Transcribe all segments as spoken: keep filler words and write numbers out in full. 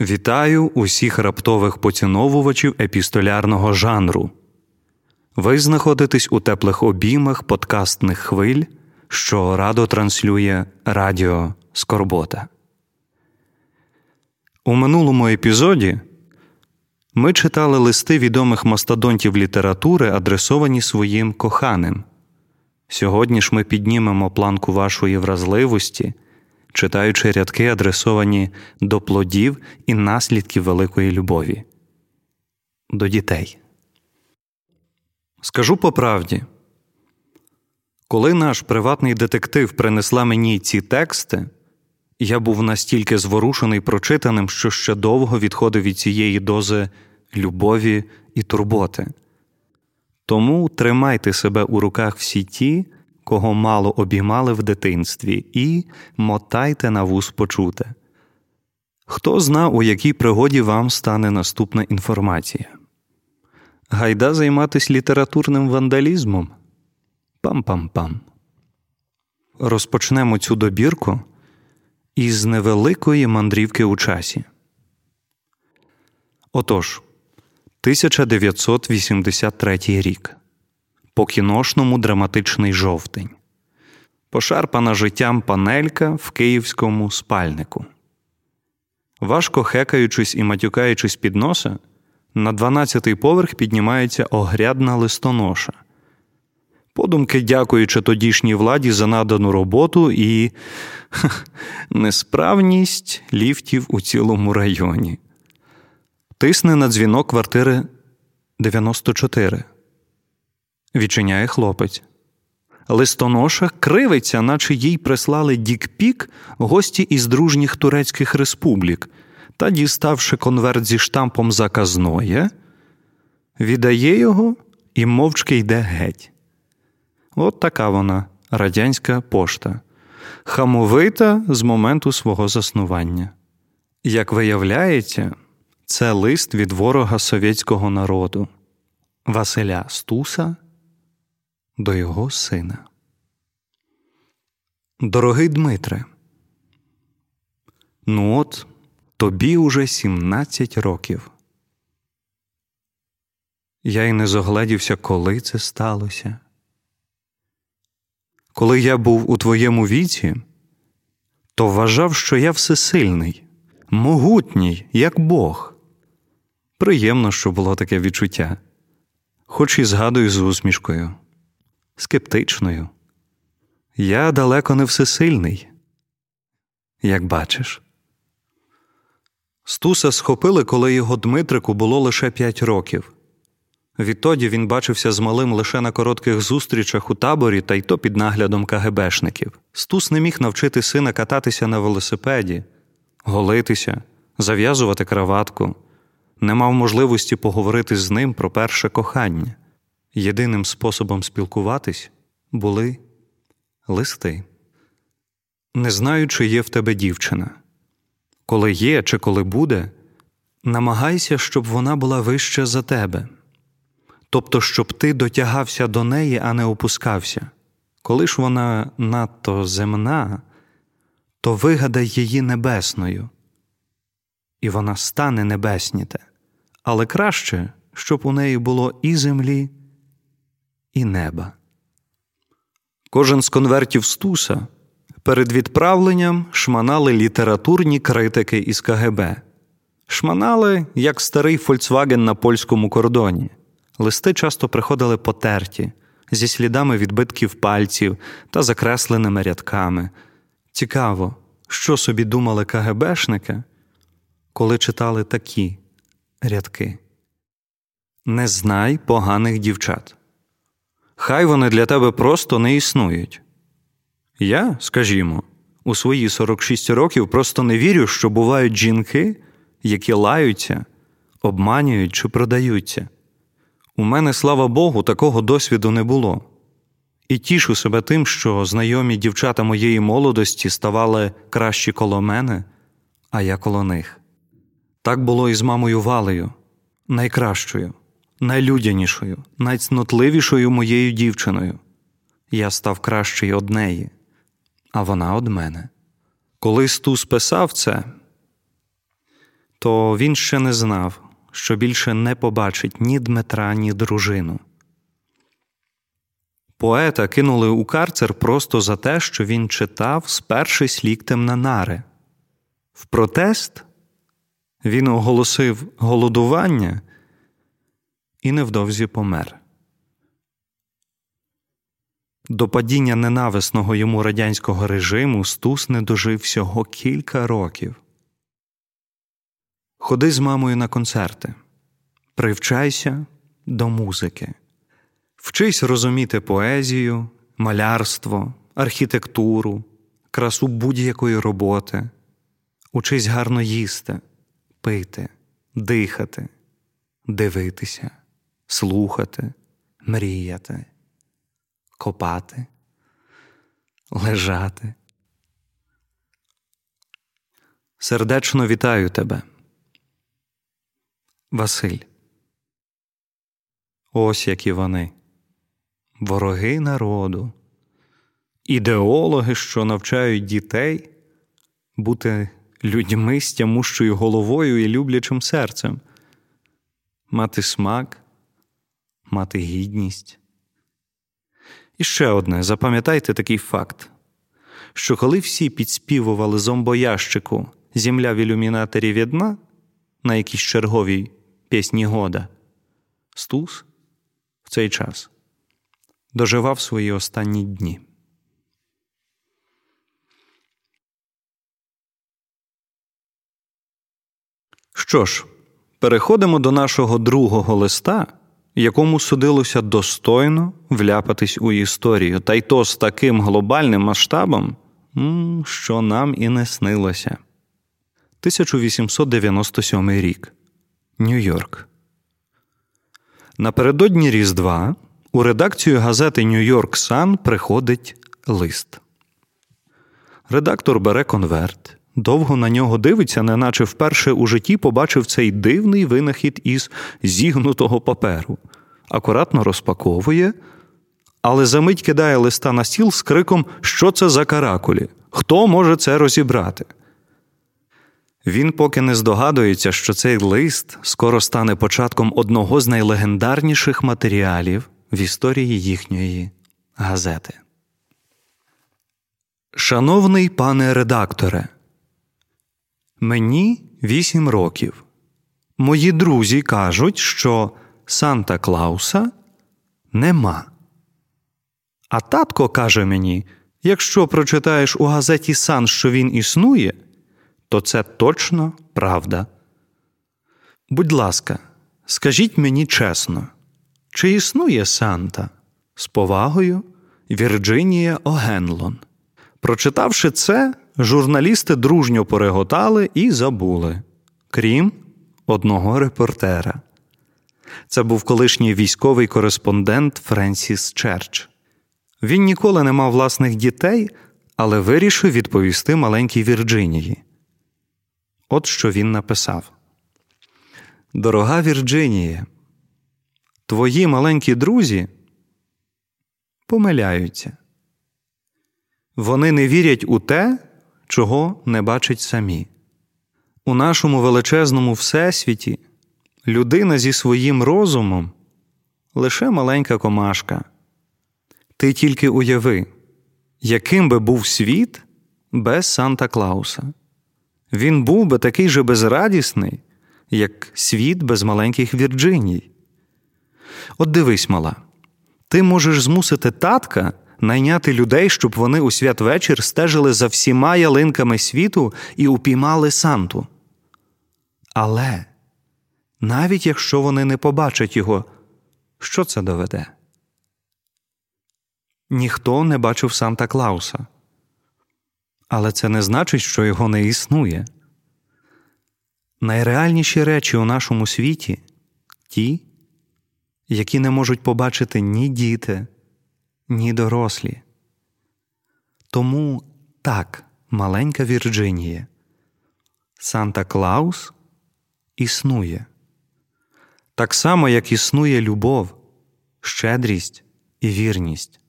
Вітаю усіх раптових поціновувачів епістолярного жанру. Ви знаходитесь у теплих обіймах подкастних хвиль, що радо транслює радіо скорбота. У минулому епізоді ми читали листи відомих мастодонтів літератури, адресовані своїм коханим. Сьогодні ж ми піднімемо планку вашої вразливості, читаючи рядки, адресовані до плодів і наслідків великої любові. До дітей. Скажу по правді. Коли наш приватний детектив принесла мені ці тексти, я був настільки зворушений прочитаним, що ще довго відходив від цієї дози любові і турботи. Тому тримайте себе у руках всі ті, кого мало обіймали в дитинстві, і мотайте на вуз почуте. Хто зна, у якій пригоді вам стане наступна інформація. Гайда займатись літературним вандалізмом? Пам-пам-пам. Розпочнемо цю добірку із невеликої мандрівки у часі. Отож, тисяча дев'ятсот вісімдесят третій рік. По-кіношному драматичний жовтень. Пошарпана життям панелька в київському спальнику. Важко хекаючись і матюкаючись під носа, на дванадцятий поверх піднімається огрядна листоноша. Подумки дякуючи тодішній владі за надану роботу і хех, несправність ліфтів у цілому районі. Тисне на дзвінок квартири дев'яносто чотири. Відчиняє хлопець. Листоноша кривиться, наче їй прислали дік-пік гості із дружніх турецьких республік, та, діставши конверт зі штампом «Заказное», віддає його і мовчки йде геть. От така вона, радянська пошта. Хамовита з моменту свого заснування. Як виявляється, це лист від ворога совєтського народу Василя Стуса до його сина. Дорогий Дмитре, ну от, тобі уже сімнадцять років. Я й не зогледівся, коли це сталося. Коли я був у твоєму віці, то вважав, що я всесильний, могутній, як Бог. Приємно, що було таке відчуття. Хоч і згадую з усмішкою. Скептичною. Я далеко не всесильний, як бачиш. Стуса схопили, коли його Дмитрику було лише п'ять років. Відтоді він бачився з малим лише на коротких зустрічах у таборі, та й то під наглядом КГБшників. Стус не міг навчити сина кататися на велосипеді, голитися, зав'язувати краватку. Не мав можливості поговорити з ним про перше кохання. Єдиним способом спілкуватись були листи. Не знаю, чи є в тебе дівчина. Коли є, чи коли буде, намагайся, щоб вона була вища за тебе. Тобто, щоб ти дотягався до неї, а не опускався. Коли ж вона надто земна, то вигадай її небесною. І вона стане небесніте. Але краще, щоб у неї було і землі, і неба. Кожен з конвертів Стуса перед відправленням шманали літературні критики із КГБ. Шманали, як старий «Фольксваген» на польському кордоні. Листи часто приходили потерті, зі слідами відбитків пальців та закресленими рядками. Цікаво, що собі думали КГБшники, коли читали такі рядки. Не знай поганих дівчат. Хай вони для тебе просто не існують. Я, скажімо, у свої сорок шість років просто не вірю, що бувають жінки, які лаються, обманюють чи продаються. У мене, слава Богу, такого досвіду не було. І тішу себе тим, що знайомі дівчата моєї молодості ставали кращі коло мене, а я коло них. Так було і з мамою Валею, найкращою, найлюдянішою, найцнотливішою моєю дівчиною. Я став кращий од неї, а вона од мене. Коли Стус писав це, то він ще не знав, що більше не побачить ні Дмитра, ні дружину. Поета кинули у карцер просто за те, що він читав, спершись ліктем на нари. В протест він оголосив голодування і невдовзі помер. До падіння ненависного йому радянського режиму Стус не дожив всього кілька років. Ходи з мамою на концерти. Привчайся до музики. Вчись розуміти поезію, малярство, архітектуру, красу будь-якої роботи. Учись гарно їсти, пити, дихати, дивитися, слухати, мріяти, копати, лежати. Сердечно вітаю тебе, Василь. Ось які вони. Вороги народу, ідеологи, що навчають дітей бути людьми з тямущою головою і люблячим серцем, мати смак, мати гідність. І ще одне, запам'ятайте такий факт, що коли всі підспівували зомбоящику «Земля в ілюмінаторі відна» на якійсь черговій пісні года, Стус в цей час доживав свої останні дні. Що ж, переходимо до нашого другого листа, якому судилося достойно вляпатись у історію, та й то з таким глобальним масштабом, що нам і не снилося. тисяча вісімсот дев'яносто сьомий рік. Нью-Йорк. Напередодні Різдва у редакцію газети «Нью-Йорк Сан» приходить лист. Редактор бере конверт, довго на нього дивиться, неначе вперше у житті побачив цей дивний винахід із зігнутого паперу. Акуратно розпаковує, але за мить кидає листа на стіл з криком «Що це за каракулі? Хто може це розібрати?» Він поки не здогадується, що цей лист скоро стане початком одного з найлегендарніших матеріалів в історії їхньої газети. Шановний пане редакторе, мені вісім років. Мої друзі кажуть, що Санта-Клауса нема. А татко каже мені, якщо прочитаєш у газеті «Сан», що він існує, то це точно правда. Будь ласка, скажіть мені чесно, чи існує Санта? З повагою, Вірджинія О'Генлон. Прочитавши це, журналісти дружньо пореготали і забули. Крім одного репортера. Це був колишній військовий кореспондент Френсіс Черч. Він ніколи не мав власних дітей, але вирішив відповісти маленькій Вірджинії. От що він написав. Дорога Вірджинія, твої маленькі друзі помиляються. Вони не вірять у те, чого не бачать самі. У нашому величезному всесвіті людина зі своїм розумом – лише маленька комашка. Ти тільки уяви, яким би був світ без Санта-Клауса. Він був би такий же безрадісний, як світ без маленьких Вірджиній. От дивись, мала, ти можеш змусити татка найняти людей, щоб вони у святвечір стежили за всіма ялинками світу і упіймали Санту. Але навіть якщо вони не побачать його, що це доведе? Ніхто не бачив Санта-Клауса. Але це не значить, що його не існує. Найреальніші речі у нашому світі – ті, які не можуть побачити ні діти, ні дорослі. Тому так, маленька Вірджинія, Санта-Клаус існує. Так само, як існує любов, щедрість і вірність,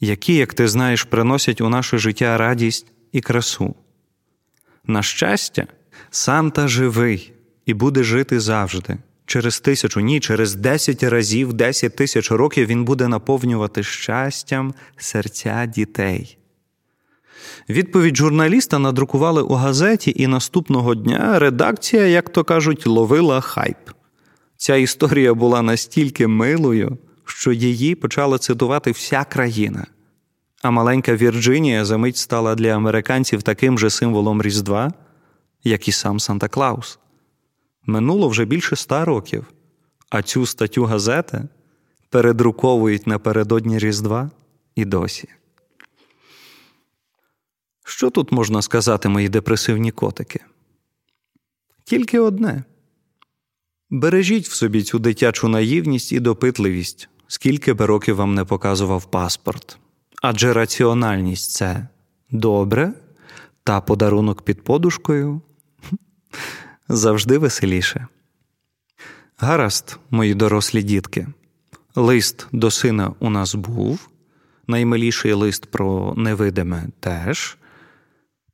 які, як ти знаєш, приносять у наше життя радість і красу. На щастя, Санта живий, і буде жити завжди. Через тисячу, ні, через десять разів, десять тисяч років він буде наповнювати щастям серця дітей. Відповідь журналіста надрукували у газеті, і наступного дня редакція, як то кажуть, ловила хайп. Ця історія була настільки милою, що її почала цитувати вся країна. А маленька Вірджинія за мить стала для американців таким же символом Різдва, як і сам Санта-Клаус. Минуло вже більше ста років, а цю статтю газети передруковують напередодні Різдва і досі. Що тут можна сказати, мої депресивні котики? Тільки одне. Бережіть в собі цю дитячу наївність і допитливість, скільки би років вам не показував паспорт. Адже раціональність – це добре, та подарунок під подушкою завжди веселіше. Гаразд, мої дорослі дітки. Лист до сина у нас був, наймиліший лист про невидиме теж.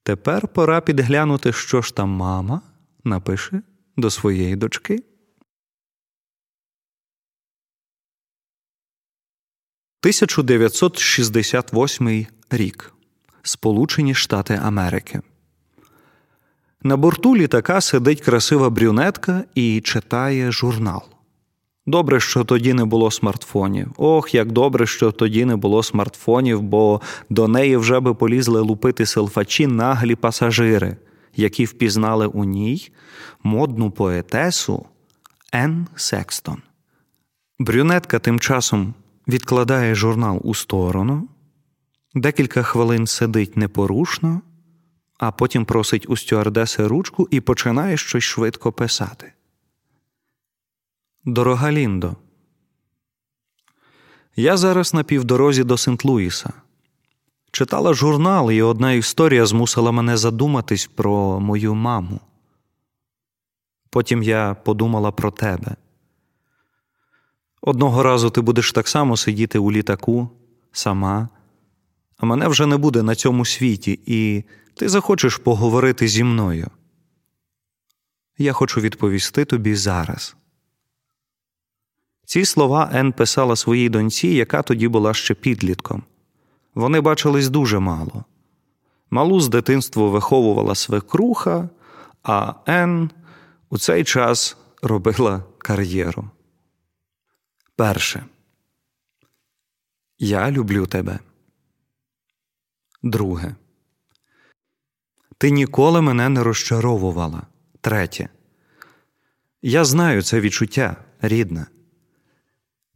Тепер пора підглянути, що ж там мама напише до своєї дочки. тисяча дев'ятсот шістдесят восьмий рік. Сполучені Штати Америки. На борту літака сидить красива брюнетка і читає журнал. Добре, що тоді не було смартфонів. Ох, як добре, що тоді не було смартфонів, бо до неї вже би полізли лупити селфачі наглі пасажири, які впізнали у ній модну поетесу Ен Секстон. Брюнетка тим часом відкладає журнал у сторону, декілька хвилин сидить непорушно, а потім просить у стюардеси ручку і починає щось швидко писати. Дорога Ліндо, я зараз на півдорозі до Сент-Луїса. Читала журнал, і одна історія змусила мене задуматись про мою маму. Потім я подумала про тебе. Одного разу ти будеш так само сидіти у літаку, сама, а мене вже не буде на цьому світі, і ти захочеш поговорити зі мною. Я хочу відповісти тобі зараз. Ці слова Ен писала своїй доньці, яка тоді була ще підлітком. Вони бачились дуже мало. Малу з дитинства виховувала свекруха, а Ен у цей час робила кар'єру. Перше. Я люблю тебе. Друге. Ти ніколи мене не розчаровувала. Третє. Я знаю це відчуття, рідна.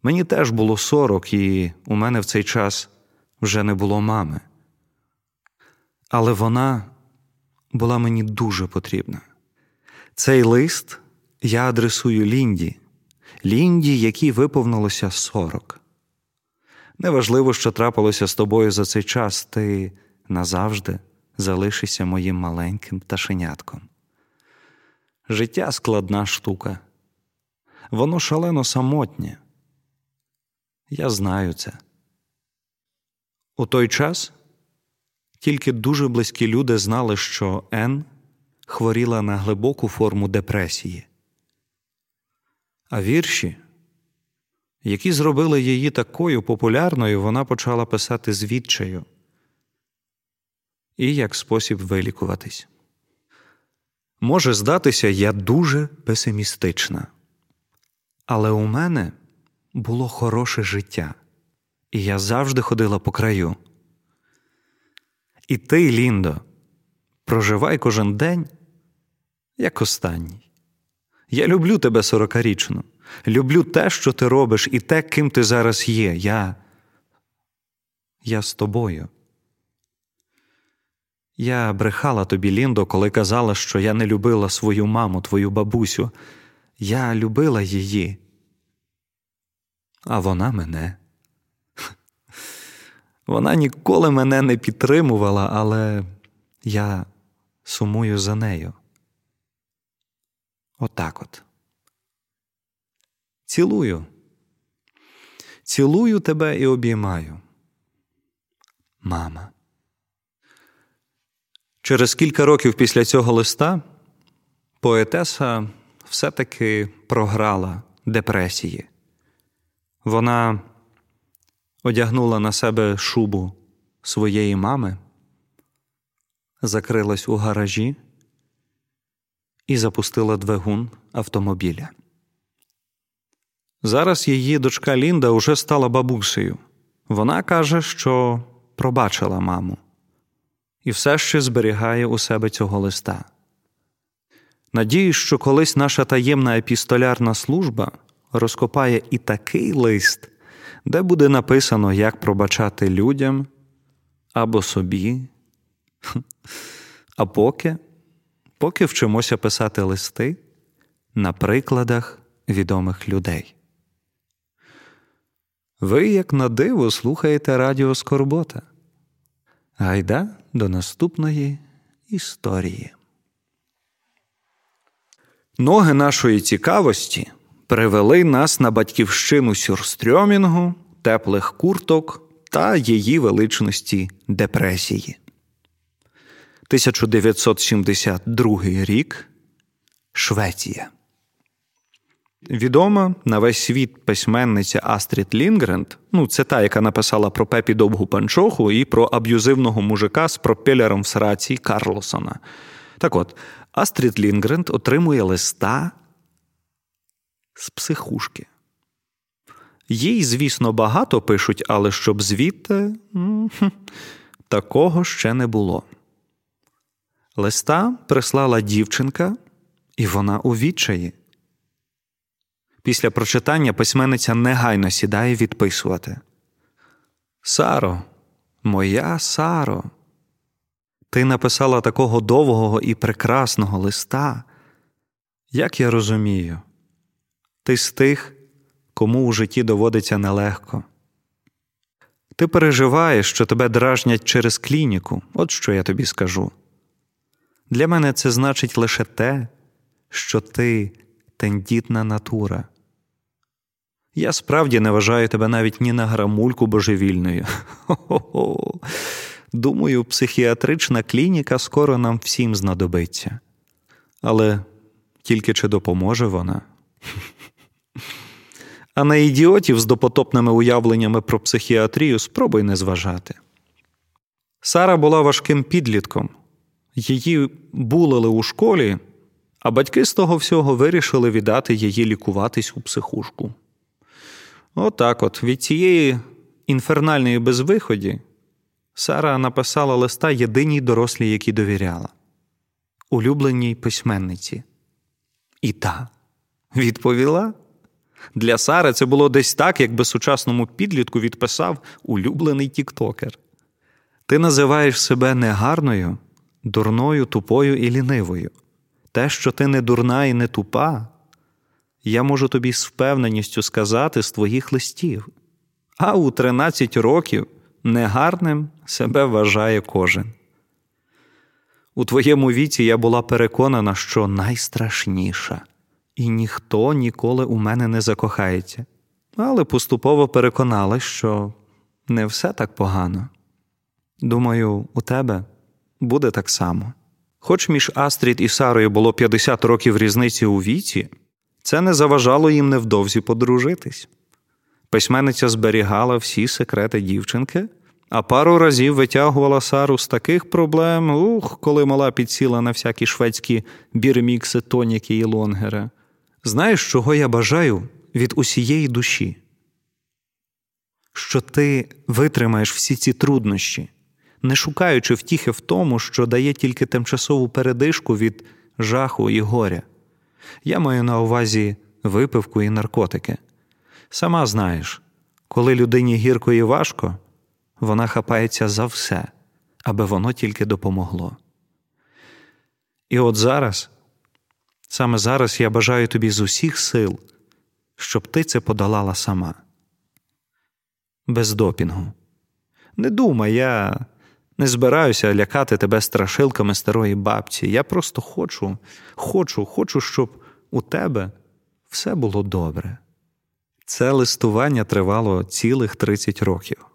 Мені теж було сорок, і у мене в цей час вже не було мами. Але вона була мені дуже потрібна. Цей лист я адресую Лінді. Лінді, якій виповнилося сорок. Неважливо, що трапилося з тобою за цей час, ти назавжди залишишся моїм маленьким пташенятком. Життя – складна штука. Воно шалено самотнє. Я знаю це. У той час тільки дуже близькі люди знали, що Ен хворіла на глибоку форму депресії. А вірші, які зробили її такою популярною, вона почала писати з відчаю і як спосіб вилікуватись. Може здатися, я дуже песимістична. Але у мене було хороше життя, і я завжди ходила по краю. І ти, Ліндо, проживай кожен день як останній. Я люблю тебе, сорокарічну. Люблю те, що ти робиш, і те, ким ти зараз є. Я... Я з тобою. Я брехала тобі, Ліндо, коли казала, що я не любила свою маму, твою бабусю. Я любила її. А вона мене. Вона ніколи мене не підтримувала, але я сумую за нею. Отак от. Цілую. Цілую тебе і обіймаю. Мама. Через кілька років після цього листа поетеса все-таки програла депресії. Вона одягнула на себе шубу своєї мами, закрилась у гаражі і запустила двигун автомобіля. Зараз її дочка Лінда уже стала бабусею. Вона каже, що пробачила маму і все ще зберігає у себе цього листа. Надіюсь, що колись наша таємна епістолярна служба розкопає і такий лист, де буде написано, як пробачати людям або собі. А поки, поки вчимося писати листи на прикладах відомих людей. Ви, як на диво, слухаєте радіо Скорбота. Гайда до наступної історії. Ноги нашої цікавості привели нас на батьківщину сюрстрьомінгу, теплих курток та її величності депресії. тисяча дев'ятсот сімдесят другий рік. Швеція. Відома на весь світ письменниця Астрід Ліндгрен, ну це та, яка написала про Пепі Довгу Панчоху і про аб'юзивного мужика з пропелером в сраці Карлсона. Так от, Астрід Ліндгрен отримує листа з психушки. Їй, звісно, багато пишуть, але щоб звідти, такого ще не було. Листа прислала дівчинка, і вона у відчаї. Після прочитання письменниця негайно сідає відписувати. «Саро, моя Саро, ти написала такого довгого і прекрасного листа. Як я розумію, ти з тих, кому у житті доводиться нелегко. Ти переживаєш, що тебе дражнять через клініку, от що я тобі скажу. Для мене це значить лише те, що ти тендітна натура. Я справді не вважаю тебе навіть ні на грамульку божевільною. Хо-хо-хо. Думаю, психіатрична клініка скоро нам всім знадобиться. Але тільки чи допоможе вона? А на ідіотів з допотопними уявленнями про психіатрію спробуй не зважати. Сара була важким підлітком. Її булили у школі, а батьки з того всього вирішили віддати її лікуватись у психушку. Отак от, від цієї інфернальної безвиході Сара написала листа єдиній дорослій, якій довіряла. Улюбленій письменниці. І та відповіла. Для Сари це було десь так, якби сучасному підлітку відписав улюблений тіктокер. Ти називаєш себе негарною, дурною, тупою і лінивою. Те, що ти не дурна і не тупа, я можу тобі з впевненістю сказати з твоїх листів. А у тринадцять років негарним себе вважає кожен. У твоєму віці я була переконана, що найстрашніша. І ніхто ніколи у мене не закохається. Але поступово переконалась, що не все так погано. Думаю, у тебе буде так само. Хоч між Астрід і Сарою було п'ятдесят років різниці у віці, це не заважало їм невдовзі подружитись. Письменниця зберігала всі секрети дівчинки, а пару разів витягувала Сару з таких проблем, ух, коли мала підсіла на всякі шведські бірмікси, тоніки і лонгери. Знаєш, чого я бажаю від усієї душі? Що ти витримаєш всі ці труднощі, не шукаючи втіхи в тому, що дає тільки тимчасову передишку від жаху і горя. Я маю на увазі випивку і наркотики. Сама знаєш, коли людині гірко і важко, вона хапається за все, аби воно тільки допомогло. І от зараз, саме зараз я бажаю тобі з усіх сил, щоб ти це подолала сама. Без допінгу. Не думай, я не збираюся лякати тебе страшилками старої бабці. Я просто хочу, хочу, хочу, щоб у тебе все було добре. Це листування тривало цілих тридцять років.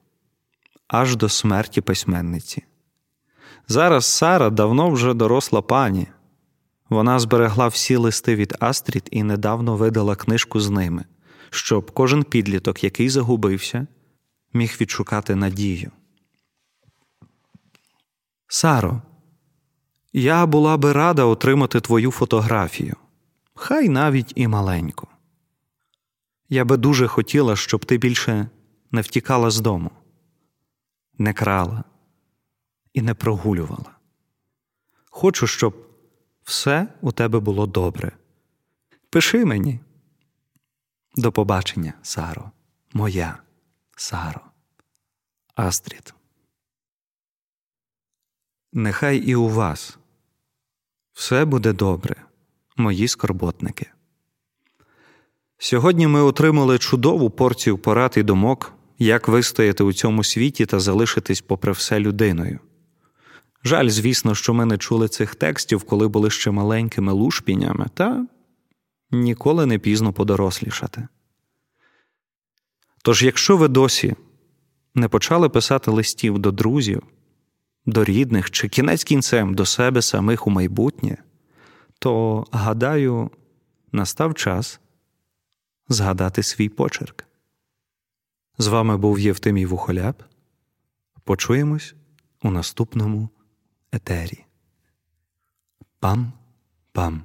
Аж до смерті письменниці. Зараз Сара давно вже доросла пані. Вона зберегла всі листи від Астрід і недавно видала книжку з ними, щоб кожен підліток, який загубився, міг відшукати надію. «Саро, я була би рада отримати твою фотографію, хай навіть і маленьку. Я би дуже хотіла, щоб ти більше не втікала з дому, не крала і не прогулювала. Хочу, щоб все у тебе було добре. Пиши мені. До побачення, Саро, моя Саро. Астрід». Нехай і у вас все буде добре, мої скорботники. Сьогодні ми отримали чудову порцію порад і думок, як вистояти у цьому світі та залишитись попри все людиною. Жаль, звісно, що ми не чули цих текстів, коли були ще маленькими лушпінями, та ніколи не пізно подорослішати. Тож, якщо ви досі не почали писати листів до друзів, до рідних чи кінець кінцем до себе самих у майбутнє, то, гадаю, настав час згадати свій почерк. З вами був Євтимій Вухоляб. Почуємось у наступному етері. Пам-пам-пам.